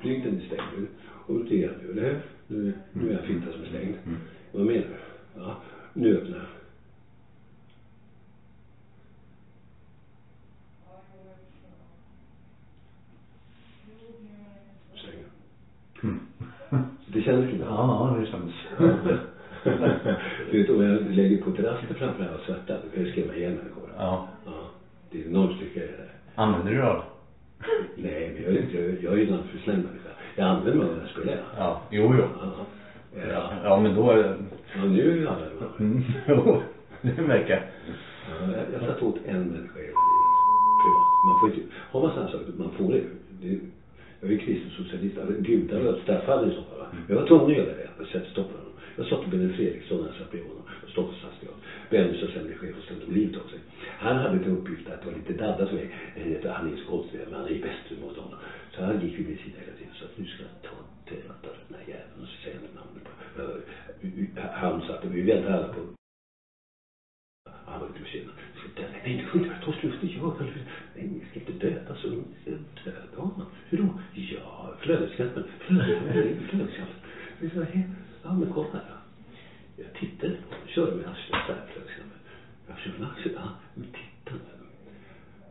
Flygten är stängd nu. Och då tänker jag, det här, nu, nu är en fitta som är stängd. Mm. Vad menar du? Ja, nu öppnar jag. Mm. Det känns inte. Ja, det känns. Vet du, om jag lägger på terrassen framför här och svettar, då kan jag skrämma igen människor. Ja. Ja. Det är någon stycke. Använder du rad? Nej, men jag är inte. Jag är ju en anförslän människa. Jag använder mig av det jag skulle. Ja, jo, jo. Ja, ja. Ja men då... Ja, nu använder man det. Mm. Jo, det märker jag. Ja, jag har satt åt en människa i hela livet. Privat. Man får inte... Har man sådana saker, man får det. Det är... Jag är ju kristensocialist, gudar och staffade i sådana. Jag var tvungen att göra det, jag satt och stoppade honom. Jag satt med en Fredriksson när jag satt bredvid honom. Och stoppade och satt jag. Vänus och sände chef och ställde om livet av sig. Han hade till uppgift att det var lite dadda som är. Han är ju så konstig, men han är ju bäst mot honom. Så han gick ju vid sin hela tiden. Så att nu ska jag ta döda den här jäveln och säga namnet på. Han satt, vi väntade alla på. Han var lite försenad. Nej, du får inte ta slut. Nej, jag ska inte döda så. Döda honom. Hur då? Ja, flödeskatten. Flödeskatten. Det är så här. Ja, men kolla här. Jag tittar på honom. Kör med arslet så här. Jag kör med arslet. Ja, men titta.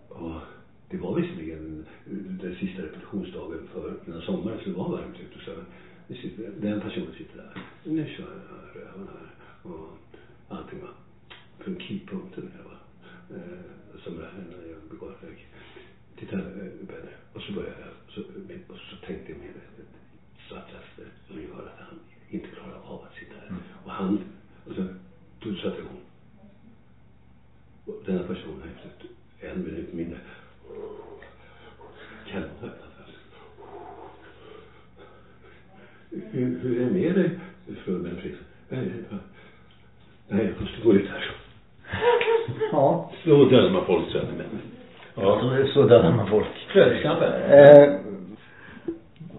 Och det var visserligen den sista repetitionsdagen för den sommaren. Så det var varmt ute och så. Den personen sitter där. Nu kör jag röven här. Och allting var från keypunkten här, va. Eh, som det här när jag begår väg. Titta här, och så började jag. Så, och så tänkte jag med det svartaste som gör att han inte klarar av att sitta här. Mm. Och han, och så, då satt jag hon. Och den här personen efter en minut mindre. Kan hon öppna för hur, hur är det med dig? Frågade den prisen. Nej, jag måste gå ut här. Ja. Så dödar man folk, så är ja, så dödar man folk. Flödesknapp. Eh,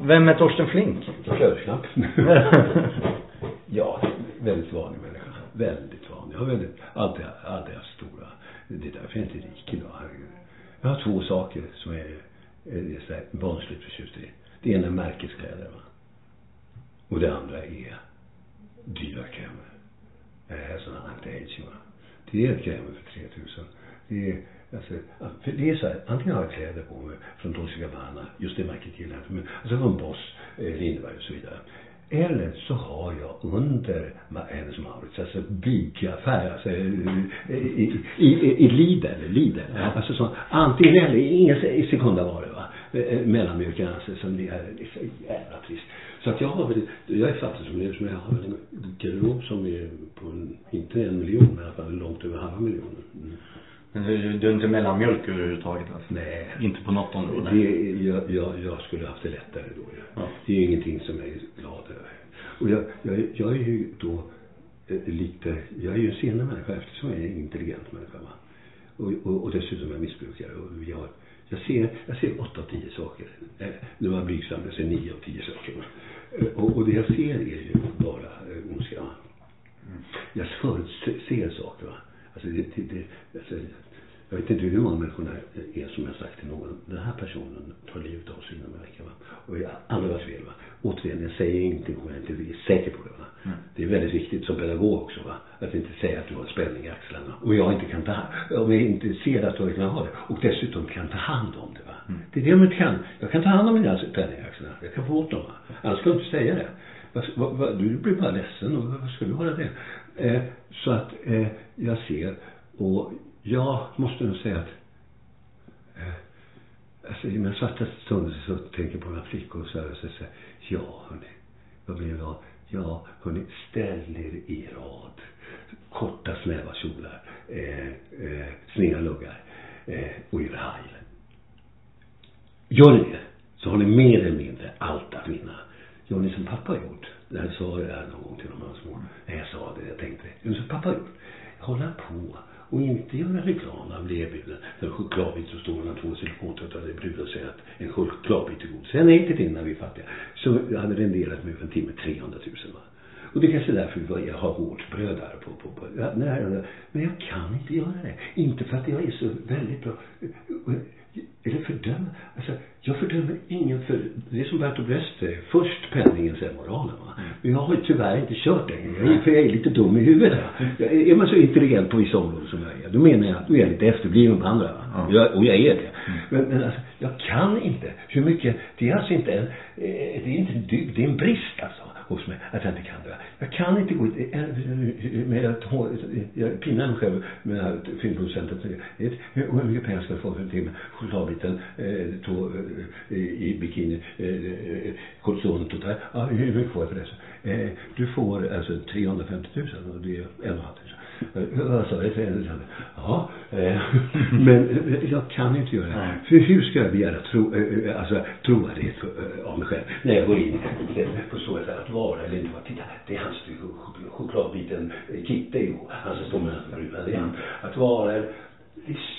vem är Torsten Flink? Flödesknapp. Ja, väldigt vanlig människa. Väldigt vanlig. Jag har väldigt, alltid, alltid haft stora. Det där finns inte rik idag. Jag har två saker som jag är, är så här vansinnigt förtjust i. Det ena är märkeskläder, va? Och det andra är dyra krämer. Eh, sådana anti-aging, va? Det är krämer för tre tusen. Det är, alltså, för det är så här, antingen har jag kläder på mig från Dolce Gabbana, just det märket gillar jag för mig, alltså från Boss, eh, Lindberg och så vidare. Eller så har jag under hennes Maurits, alltså byggaffär, alltså i, i, i, i Lidl, Lidl. Ja. Alltså så, antingen eller, ingen sekunda var det, va? Mellanmjölkarna, alltså, som det är, det är så jävla trist. Så att jag har väl, jag är fattig som lever, som jag har en garderob som är på en, inte en miljon, men i alla fall långt över halva miljonen. Mm. Men du, du är inte mellanmjölk överhuvudtaget, alltså? Nej. Inte på något område? Det, jag, jag, jag skulle haft det lättare då. Ja. Det är ju ingenting som jag är glad över. Och jag, jag, jag är ju då eh, lite, jag är ju en senare människa eftersom jag är en intelligent människa. Va? Och, och, och dessutom är jag missbrukare. Och jag, jag, ser, jag ser åtta av tio saker. Eh, nu var jag blygsam, jag ser nio av tio saker. Eh, och, och det jag ser är ju bara eh, ondska. Mm. Jag förutser saker, va. Alltså det, det, det, alltså, jag vet inte hur många människor är som jag sagt till någon. Den här personen tar livet av sig inom en vecka, va? Och jag aldrig varit fel, va? Återigen, jag säger ingenting om jag inte är säker på det, va? Mm. Det är väldigt viktigt som pedagog också, va? Att inte säga att du har en spänning i axlarna. Och jag inte kan ta hand. Om jag inte ser att jag kan ha det. Och dessutom kan ta hand om det, va? Mm. Det är det man kan. Jag kan ta hand om mina spänning i axlarna. Jag kan få åt dem, va? Annars ska jag inte säga det. Va, va, va, du blir bara ledsen och vad skulle vara det? Eh, så att eh, jag ser och jag måste nog säga att eh, alltså, i mina svarta stunder så tänker jag på mina flickor och så här och så säger ja hörni, vad blir det då? Ja hörni, ställ er i rad, korta snäva kjolar, eh, eh, sneda luggar eh, och er hajl. Gör det så har ni mer eller mindre allt att vinna. Gör ni som pappa har gjort. Det här sa jag någon gång till de här små. Nej, jag sa det, jag tänkte det. Gör ni som pappa har gjort. Hålla på och inte göra reklam av brevbuden. När en chokladbit så står mellan två silikoter och det brudar sig att en chokladbit är god. Sen är det inte det när vi är fattiga. Så hade renderat mig för en timme trehundratusen, va. Och det kanske är därför vi har hårt bröd där på, på, på. Nej, men jag kan inte göra det. Inte för att jag är så väldigt bra. Eller fördöm. Alltså, jag fördömer ingen för... Det är som Bertolt Brecht säger. Först penningen, sen moralen. Va? Men jag har ju tyvärr inte kört det. Jag är, för jag är lite dum i huvudet. Jag är, är man så intelligent på vissa områden som jag är, då menar jag att jag är lite efterbliven på andra. Va? Jag, och jag är det. Men, men alltså, jag kan inte. Hur mycket... Det är alltså inte en... Det är inte en dygd. Det är en brist alltså. Hos mig. Att jag inte kan det. Jag kan inte gå ut... Med att, jag pinnar mig själv med filmproducenten. Hur mycket pengar ska jag få för en timme? Chokladbiten eh, i bikini eh, kolsonet och där. Ja, hur mycket får jag för det? Eh, du får alltså trehundrafemtio tusen och det är en och halv tusen. Ja, eh, men jag kan inte göra det. För hur ska jag begära tro, eh, alltså, trovärdighet eh, av mig själv? När jag går in på så här att vara eller inte vara. Titta, det är hans chokladbiten Kitte i år. Han står med den ruvan igen. Att vara är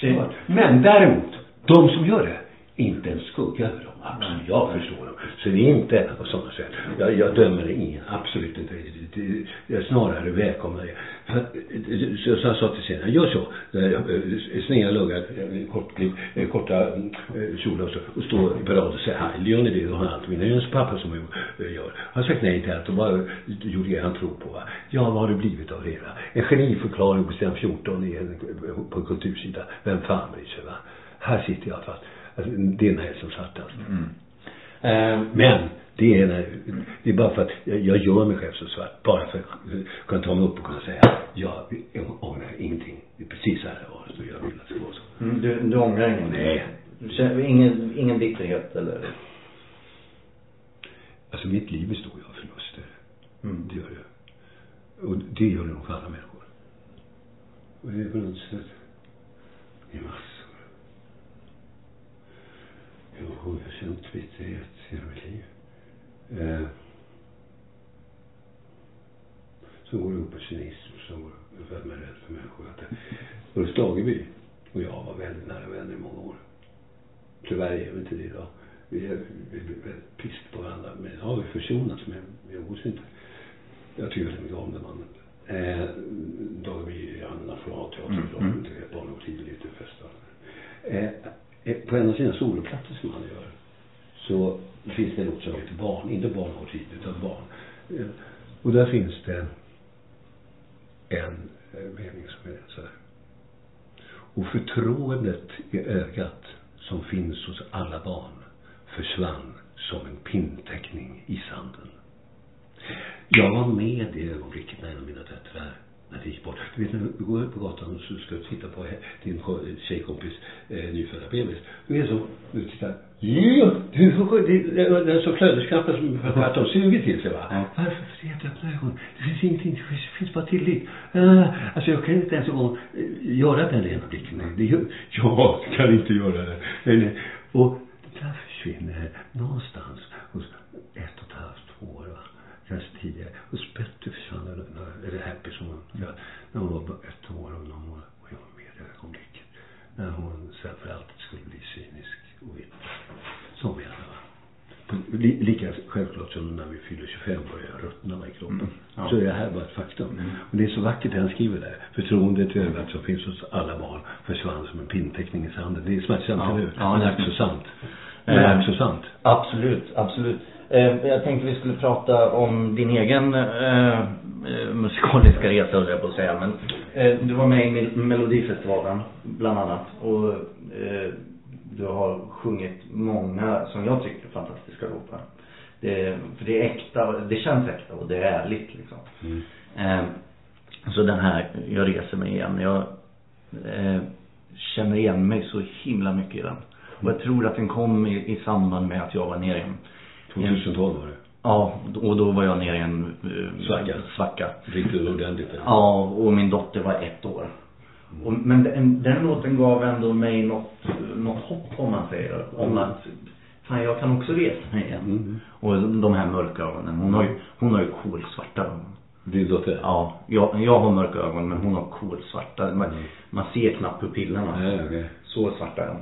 svårt. Men däremot de som gör det, inte en skugga över dem. Absolut, mm. jag förstår dem. Så det är inte på sådana sätt. Jag, jag dömer ingen, absolut inte. Jag snarare välkomnar det. För att, så jag sa till senare, gör så. Snälla luggar, kort, korta kjolar och så. Och står beredd och säger, hej, gör ni det? Och han har alltid mina ens pappa som jag gör. Han har sagt nej till allt och bara gjorde det han tror på. Va? Ja, vad har det blivit av det? Va? En geniförklaring på sidan fjorton på en kultursida. Vem fan bryr sig, va? Här sitter jag fast. Alltså, det är den här som satt alltså. Mm. Mm. Men det är, när, det är bara för att jag, jag gör mig själv så svart. Bara för att kunna ta mig upp och kunna säga ja, jag ångrar ingenting. Det är precis så här det var. Så jag vill att det var så. Mm. Du, du ångrar ingenting? Nej. Du, ingen, ingen bitterhet eller? Alltså mitt liv består ju av förluster. Mm. Det gör det. Och det gör det nog för alla människor. Och det är på något sätt. Det är massor. Jo, jag har känt bitterhet genom mitt liv. Eh, så går det upp på cynism, så går det upp med rädd för människor. Och då Stageby, och jag var väldigt nära vänner i många år. Tyvärr är vi inte det idag. Vi är väldigt pissed på varandra, men ja, vi har försonats med, jag hos inte. Jag tycker att det är mycket om den mannen. Eh, Stageby är en nationalteater, och mm. det är barn och tidigt ute i festan. Eh, På en av sina soloplatser som han gör så finns det en låt som heter Barn. Inte Barn har tid, utan Barn. Och där finns det en mening som är så här. Och förtroendet i ögat som finns hos alla barn försvann som en pinteckning i sanden. Jag var med i ögonblicket när en av mina tätter är. Det gick bort. Du vet när du går upp på gatan och så ska du titta på din tjejkompis eh, nyfödda bebis. Du är så, du tittar, ja, du är den som flödersknappen som har de suger till sig, va? Mm. Varför ser jag öppna ögon? Det finns ingenting, det finns bara tillit. Uh, alltså jag kan inte ens en gång göra den rena blicken. Det, jag kan inte göra det. Eller, och det där försvinner någonstans hos ett och ett halvt år, va? Kanske tidigare. Och Spetty försvann när det Happy som hon ja, när hon var ett år och någon år och jag var med i ögonblicket. När hon sen för alltid skulle bli cynisk och vitt. Som vi alla var. Li, lika självklart som när vi fyller tjugofem börjar ruttna i kroppen. Mm. Ja. Så är det här bara ett faktum. Mm. Och det är så vackert det han skriver där. Förtroendet till ögat som finns hos alla barn försvann som en pinteckning i sanden. Det är smärtsamt, ja. Eller hur? Ja, men det är också sant. Men det är också sant. Absolut, absolut. Jag tänkte vi skulle prata om din egen eh, musikaliska resa, höll jag på att säga. Men, eh, du var med i Melodifestivalen, bland annat. Och eh, du har sjungit många, som jag tycker, fantastiska låtar. Det, för det är äkta, det känns äkta och det är ärligt, liksom. Mm. Eh, så den här, jag reser mig igen. Jag eh, känner igen mig så himla mycket i den. Och jag tror att den kom i, i samband med att jag var nere i en... tjugotolv var det. Ja, och då var jag nere i en uh, svacka. svacka. Riktigt ordentligt. Ja, och min dotter var ett år. Mm. Och, men den, den låten gav ändå mig något, något hopp, om man säger. Om mm. att, fan, jag kan också resa mig igen. Mm. Och de här mörka ögonen. Hon har ju, hon har ju kolsvarta ögon. Din dotter? Ja, jag, jag har mörka ögon, men hon har kolsvarta. Man, mm. man ser knappt pupillerna. Mm. Mm. Okay. Så svarta ögon.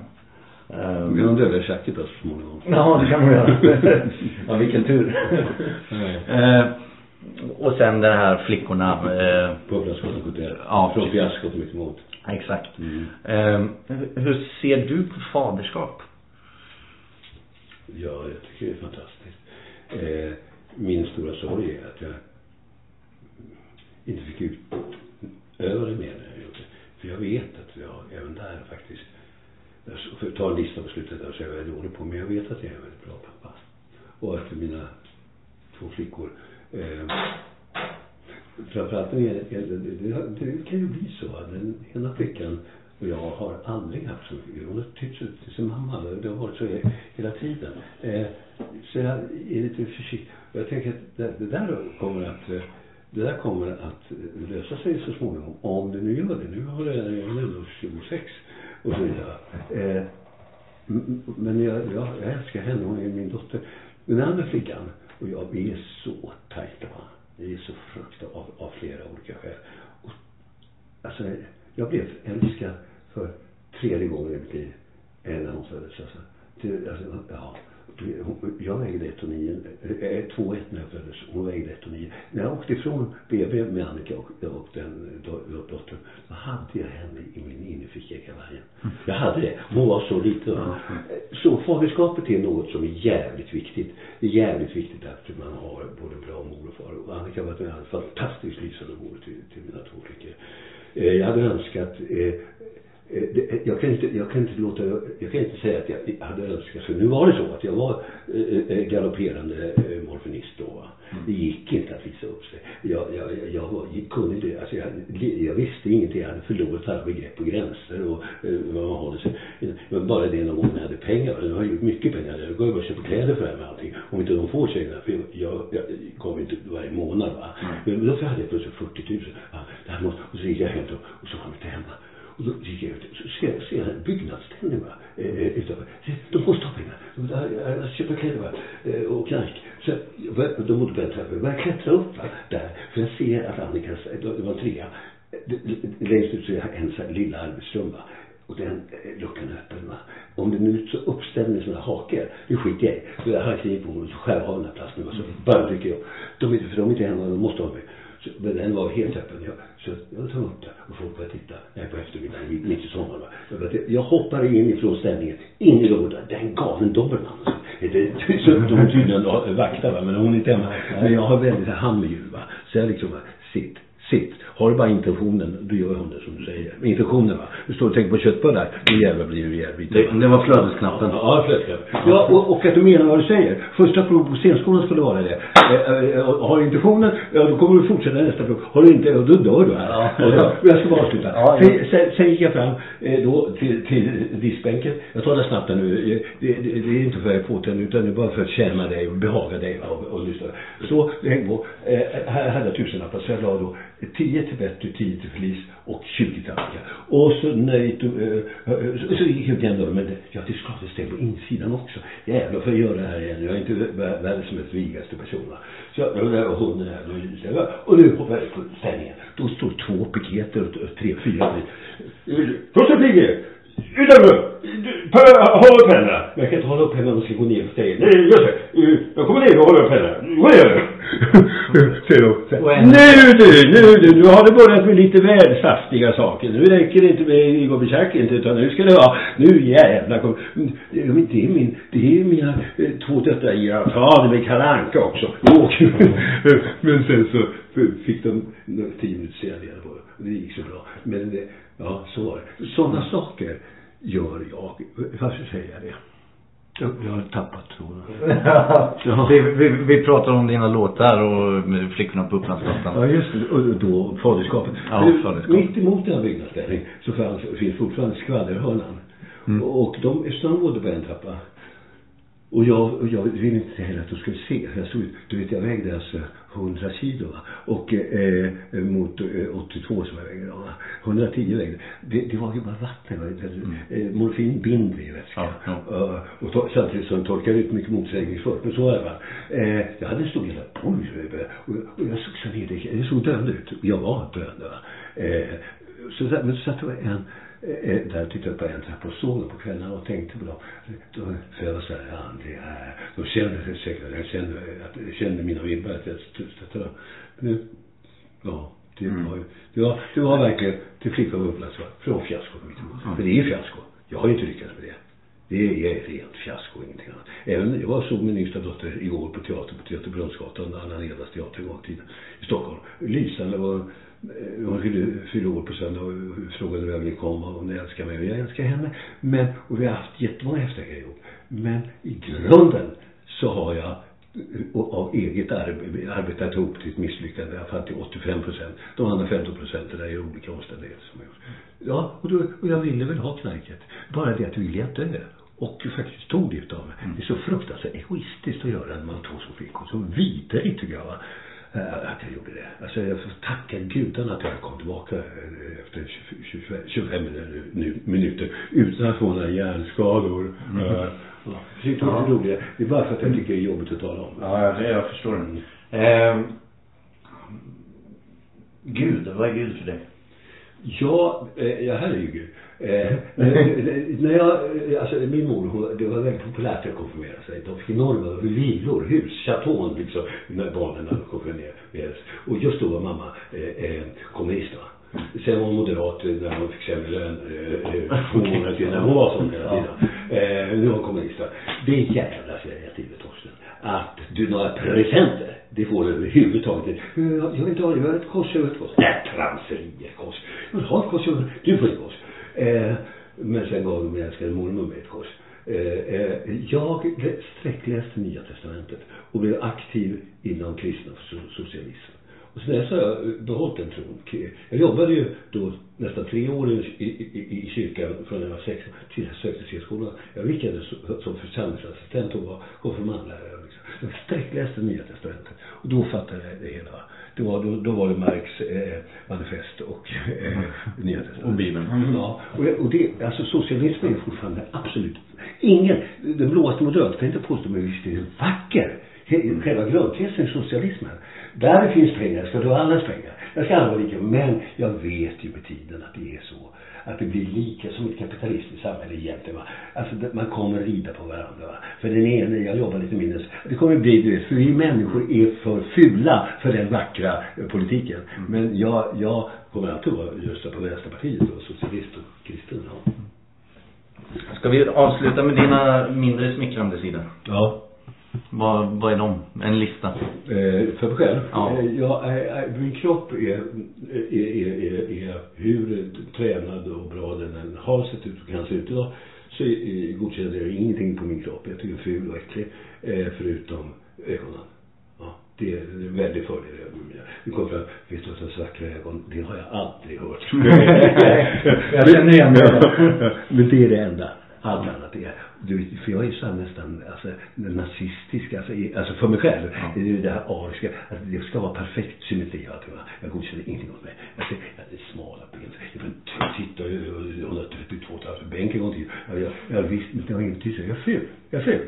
Um, kan de döda käcket då så småningom? Ja, det kan man göra. Ja, vilken tur. uh, och sen den här flickorna eh, på Upplandsplattan sjuttioett. Ja, från fiaskot mitt emot. Exakt. Mm. Eh, hur ser du på faderskap? Ja, jag tycker det är fantastiskt. Eh, min stora sorg är att jag inte fick ut över det mer när jag gjorde. För jag vet att jag även där faktiskt, för att ta en lista på slutet där, så är jag väldigt dålig på, men jag vet att jag är en väldigt bra pappa. Och att mina två flickor, eh, framförallt en, en, en, det, det kan ju bli så att den ena flickan, och jag har aldrig haft så mycket, hon har tyckt ut till sin mamma, det har varit så hela tiden. Eh, så jag är lite försiktig. Och jag tänker att det, det där kommer att... Det där kommer att lösa sig så småningom, om det nu gör det. Nu har jag redan tjugosex och så vidare. Eh, men jag, jag, jag älskar henne, hon är min dotter. Den andra flickan och jag, vi är så tajta. Vi är så fruktansvärt av, av flera olika skäl. Och, alltså, jag blev älskad för tredje gången i mitt liv. När hon föddes. Alltså, till, alltså, ja. Jag vägde ett och nio, två och ett när jag föddes, hon vägde ett och nio. När jag åkte ifrån B B med Annika och, och den dottern, då hade jag henne i min inneficka kavaljen. Jag hade det, hon var så liten. Så faderskapet är något som är jävligt viktigt. Det är jävligt viktigt att man har både bra mor och far. Och Annika var en fantastiskt lysande mor till, till mina två flickor. Jag hade önskat... Jag kan, inte, jag kan inte låta, jag kan inte säga att jag hade önskat, för nu var det så att jag var äh, galopperande äh, morfinist då, va? Det gick inte att visa upp sig. Jag, jag, jag, jag, jag kunde inte, alltså jag, jag visste ingenting, jag hade förlorat alla begrepp och gränser och äh, vad man håller sig. Men bara det när jag hade pengar, jag har gjort mycket pengar, jag går ju bara köpa kläder för det här med allting. Om inte de får sig, för jag, jag, jag kom inte varje månad, va? Men då hade jag plötsligt fyrtio tusen, va? Det här måste, och så gick jag hem då, och så kom jag inte hemma. Och då gick jag ut och så ser jag en byggnadsställning, va? Eh, utanför. De måste ha pengar. De köper kläder, va? Eh, och knark. Så de måste börja träffa. Jag började klättra upp, va? Där. För jag ser att Annika, det var trea. Längst ut så är jag en sån här lilla arbetsrum, va? Och den luckan öppen, va? Om det nu så uppställer med sådana hakar, det skiter jag i. Så jag har kniv på honom och skär av den här platsen, va? Så bara rycker jag. De är inte, för de är inte hemma, de måste ha mig. Så, men den var helt öppen. Jag, så jag tog upp det och folk började titta. Jag är på eftermiddagen, mitt i sommaren. Jag, jag hoppade in ifrån ställningen. In i lådan. Den gav en dobbelman. Så de tydligen vaktar, va? Men hon är inte hemma. Men jag har väldigt handljud, va. Så jag liksom, sitt, sitt. Har du bara intentionen, då gör hon det som du säger. Intentionen, va. Du står och tänker på köttbullar där. Då jävlar blir du jävligt. Det, det var flödesknappen. Ja, flödesknappen. Ja, och, och att du menar vad du säger. Första prov på scenskolan skulle vara det. Eh, eh, har du intentionen, ja, då kommer du fortsätta nästa prov. Har du inte, då dör du. Ja, ja. Jag ska bara sluta. Ja, ja. Sen, sen, sen gick jag fram eh, då till, till diskbänken. Jag tar det snabbt nu. Det, det, det är inte för att få den, utan det är bara för att tjäna dig och behaga dig, va, och, och lyssna. Så, häng på. Eh, här hade jag tusenlappar, så jag la då tio till bett och tio till flis och tjugo till Annika. Och så nej, så, så gick jag igen då, men jag hade skadat ett steg på insidan också. Jävlar, för jag gör det här igen. Jag är inte världens som ett vigaste person. Så jag och hon är här. Och nu hoppar jag på ställningen. Då står två piketer och tre, fyra. Torsten Flink! Utanför! Håll upp henne! Jag kan inte hålla upp henne om hon ska gå ner på stegen. Nej, just det. Jag kommer ner och håller upp henne. Vad gör du? Nu du, nu du, nu har det börjat med lite väl saftiga saker. Nu räcker det inte med igång bekäck inte, utan nu ska det vara, nu jävlar kom. Det är min, det är mina två döttrar, ja, det är Kalanka också. Men sen så fick de tio minuter senare på det. Det gick så bra. Men ja, så var det. Sådana saker gör jag. Varför säger jag det? Jag har tappat tråden. Ja. vi, vi, vi pratar om dina låtar och flickorna på Upplandsplattan. Ja, just det. Och då faderskapet. Ja, faderskapet. Mitt emot den här byggnadsställningen så fanns, finns fortfarande skvallerhörnan. Mm. Och de bodde på en trappa. Och jag, och jag ville inte heller att de skulle se. Jag såg, du vet, jag vägde alltså hundra kilo, va? Och eh, mot eh, åttiotvå som jag vägde då, va? hundratio vägde. Det, det var ju bara vatten, va? Mm. eh, morfin binder i vätskan. Ja, ja. Uh, och to- samtidigt som torkade ut mycket motsägningsfört. Men så är det, va? Eh, jag hade en stor jävla poj. Och, och jag såg så ner. Jag såg döende ut. Jag var döende, va? Eh, så, men så satt det en där jag tittat på en på solen på kvällen och tänkte på dem. Då föreställde jag han det här. Då kände jag säkert, jag kände, jag kände mina vibbar att jag stötte dem. Men, ja, det var ju, det var, det var verkligen till flicka och upplandslag från fiasko på mitt emot. För det är fiasko. Jag har ju inte lyckats med det. Det är rent fiasko och ingenting annat. Även, jag var såg min yngsta dotter igår på teater på Teaterbrunnsgatan, Anna Edas teater gång tiden i Stockholm. Lisa var, hon fyllde fyra år på söndag och frågade hur jag ville komma och hon älskar mig och jag älskar henne. Men, och vi har haft jättemånga häftiga grejer ihop. Men i grunden så har jag och av eget arbete arbetat ihop till ett misslyckande. Jag fann till åttiofem procent. De andra femton procenten där är olika omständigheter som jag gjort. Ja, och, då, och jag ville väl ha knarket. Bara det att du ville jag dö. Och faktiskt tog det utav mig. Mm. Det är så fruktansvärt egoistiskt att göra när man tog som fick. Och så vidare tycker jag, va? Att jag gjorde det. Alltså jag får tacka gudarna att jag kom tillbaka efter tjugofem minuter utan att få några hjärnskador. Mm. Uh, ja. Det är inte ja. roligt. Det är bara för att jag tycker det är jobbigt att tala om. Ja, jag förstår det. Eh, Gud, vad är Gud för dig? Ja, eh, jag här är ju Gud. Eh, när, när jag, alltså min mor, hon, det var väldigt populärt att konfirmera sig. De fick enorma villor, hus, chaton liksom, när barnen hade konfirmerats. Och just då var mamma eh, eh, kommunist, va? Sen var hon moderat när hon fick sämre lön eh, två månader till när hon var som hela tiden. Eh, nu var hon kommunist, va? Det är jävla kreativet, Torsten. Att du, några presenter, det får du överhuvudtaget. Jag vill inte ha det, jag har ett kors över ett kors. Nej, transerier, kors. Jag vill ha ett kors över, du får ett kors. Eh, men sen gav min älskade mormor med ett kors. Eh, eh, jag sträckläste Nya Testamentet och blev aktiv inom kristna socialism. Och sen dess har jag behållit en tron. Jag jobbade ju då nästan tre år i, i, i kyrkan från när jag var sex till jag sökte till skolan. Jag vickade som församlingsassistent och var konfirmandlärare. Liksom. Jag sträckläste Nya Testamentet och då fattade jag det hela. Det var, då, då var det Marx eh, manifest och eh, Nya Testamentet. Och Bibeln. Mm. Ja, och, och det, alltså socialismen är fortfarande absolut. Ingen, den blåaste modellen, kan inte påstå mig visst det är vacker. Själva grundtesen i socialismen. Där finns pengar, ska du ha allas pengar. Jag ska använda lika, men jag vet ju med tiden att det är så. Att det blir lika som ett kapitalistiskt samhälle egentligen. Va? Alltså man kommer rida på varandra. Va? För den ena, jag jobbar lite mindre. Det kommer bli, du vet, för vi människor är för fula för den vackra politiken. Men jag, jag kommer alltid att rösta på Vänsterpartiet och socialist och kristen. Ja. Ska vi avsluta med dina mindre smickrande sidor? Ja. Vad, vad är de? En lista? Eh, för mig själv? Ja. Eh, jag, eh, min kropp är, är, är, är hur tränad och bra den har sett ut och kan se ut idag. Så eh, godkänner jag ingenting på min kropp. Jag tycker den är ful och äcklig. Eh, förutom ögonen. Ja, det är en väldigt fördel. Du kommer fram, vet du att jag svarta ögon? Det har jag aldrig hört. Jag känner igen det. Men det är det enda. Allt annat är, du, för jag är så nästan alltså, nazistisk, alltså, alltså för mig själv, ja. Det är ju det här ariska, alltså, det ska vara perfekt symmetri, va? Jag godkänner ingenting åt mig, alltså, det är smala ben, jag tittar ju, hon har trettiotvå tusen bänk en gång till, jag, jag visste inte, jag har inget jag är ful, jag är ful.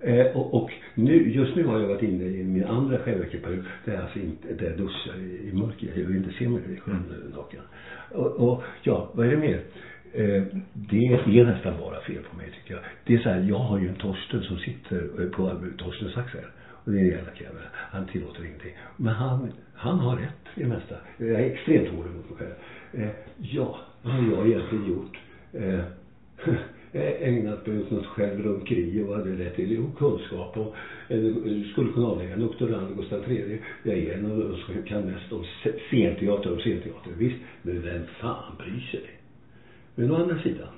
Eh, och, och nu, just nu har jag varit inne i min andra självverkeperiod där jag, alltså inte, där jag duschar i, i mörker, jag vill inte se mig i självverken. Mm. Och, och ja, vad är det mer? Det är nästan bara fel på mig tycker jag. Det är så här, jag har ju en Torsten som sitter på Albert Torstens axel. Och det är en jävla kräver. Han tillåter ingenting. Men han, han har rätt i det mesta. Jag är extremt hård mot mig själv. Ja, vad har jag egentligen gjort? Ägnat mig åt något självrunkeri och vad det lät till. Jo, kunskap om skulle kunna avlägga en doktorand Gustav tredje. Jag är en av dem som kan mest om scenteater och scenteater. Visst, men vem fan bryr sig? Men å andra sidan,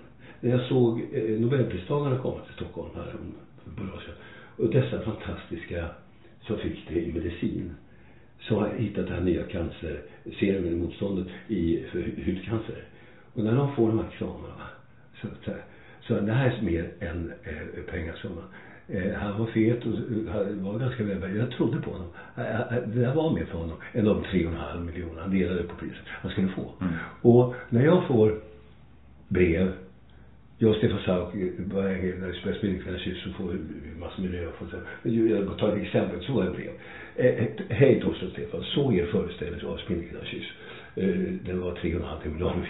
när jag såg eh, Nobelpristagarna komma till Stockholm här för några år sedan, och dessa fantastiska som fick det i medicin, så har jag hittat det här nya cancerserien i motståndet i hudcancer. Och när de får de här examerna, så, så, så det här är mer än eh, pengasumma. Eh, han var fet och han var ganska välbärgad. Jag trodde på honom. Det där var mer för honom än de tre och en halv miljoner han delade på priset han skulle få. Mm. Och när jag får brev jag och Stefan Sauter när vi spelade spelningskvällens så får vi massor med löv. Jag tar ett exempel, så var det brev. Hej Torsten Stefan, såg er föreställelse av spelningskvällens kyss. Det var tre och en halv timme lång.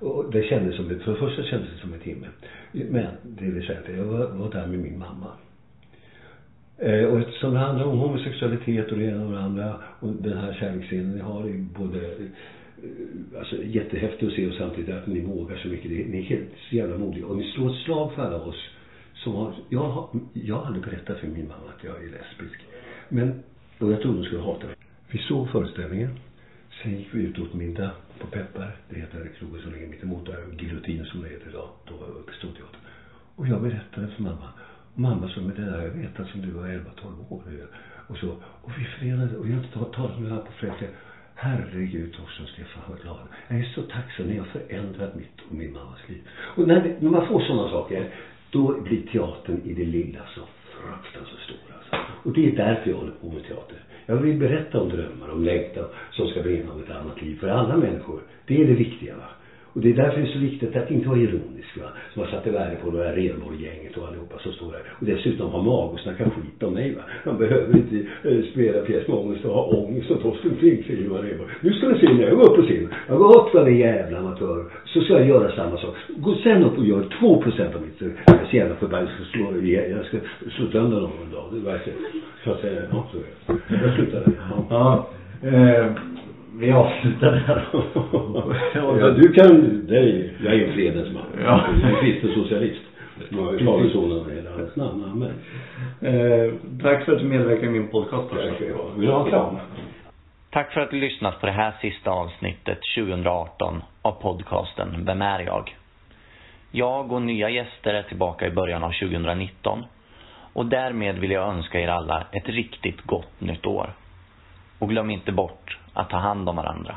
Och det kändes som, för det första kändes det som en timme. Men det vill säga att jag var där med min mamma. Och eftersom det handlar om homosexualitet och det ena och det andra. Och den här kärleksscenen ni har är både alltså, jättehäftigt att se, och samtidigt att ni vågar så mycket. Ni är helt så jävla modiga. Och ni slår ett slag för alla oss. Som har, jag, har, jag hade berättat för min mamma att jag är lesbisk. Men, och jag trodde hon skulle hata mig. Vi såg föreställningen. Sen gick vi ut åt middag på Peppar. Det heter Kroger som ligger mitt emot där. Guillotine som det heter idag. Då var jag på Stadsteatern. Och jag berättade för mamma. Mamma som med det där jag vet att som du var elva tolv år. Och så. Och vi förenade. Och jag talade med här på fredag. Herregud också Stefan, vad glad. Jag är så tacksam när jag förändrat mitt och min mammas liv. Och när, det, när man får sådana saker. Då blir teatern i det lilla så fruktansvärt stor. Alltså. Och det är därför jag håller på med teater. Jag vill berätta om drömmar, om längtan som ska brinna om ett annat liv för alla människor. Det är det viktiga va. Och det är därför det är så viktigt att inte vara ironisk va. Som har satt i värde på det här Renborg-gänget och allihopa som står där. Och dessutom har mag och snackar skit om mig va. Man behöver inte eh, spela pjäs med ångest och ha ångest och Torsten Flink för Johan Renborg. Nu ska ni se när jag går upp på scen. Jag går upp för en jävla amatör. Så ska jag göra samma sak. Gå sen upp och gör två procent av mitt. Jag ska jävla förband. Jag ska slå dönder någon dag. Det var verkligen. Så att säga. Ja, så är det. Jag slutar där. Ja. ja eh. Vi avslutar där. Ja, du kan... Det är, jag är en fredens man. Ja. Jag är en kristensocialist. Jag har ju tagit sådana hela hans namn. Amen. Eh, tack för att du medverkar i min podcast. Vill du ha reklam? Tack för att du lyssnat på det här sista avsnittet tjugo arton av podcasten Vem är jag? Jag och nya gäster är tillbaka i början av tjugonitton. Och därmed vill jag önska er alla ett riktigt gott nytt år. Och glöm inte bort att ta hand om varandra.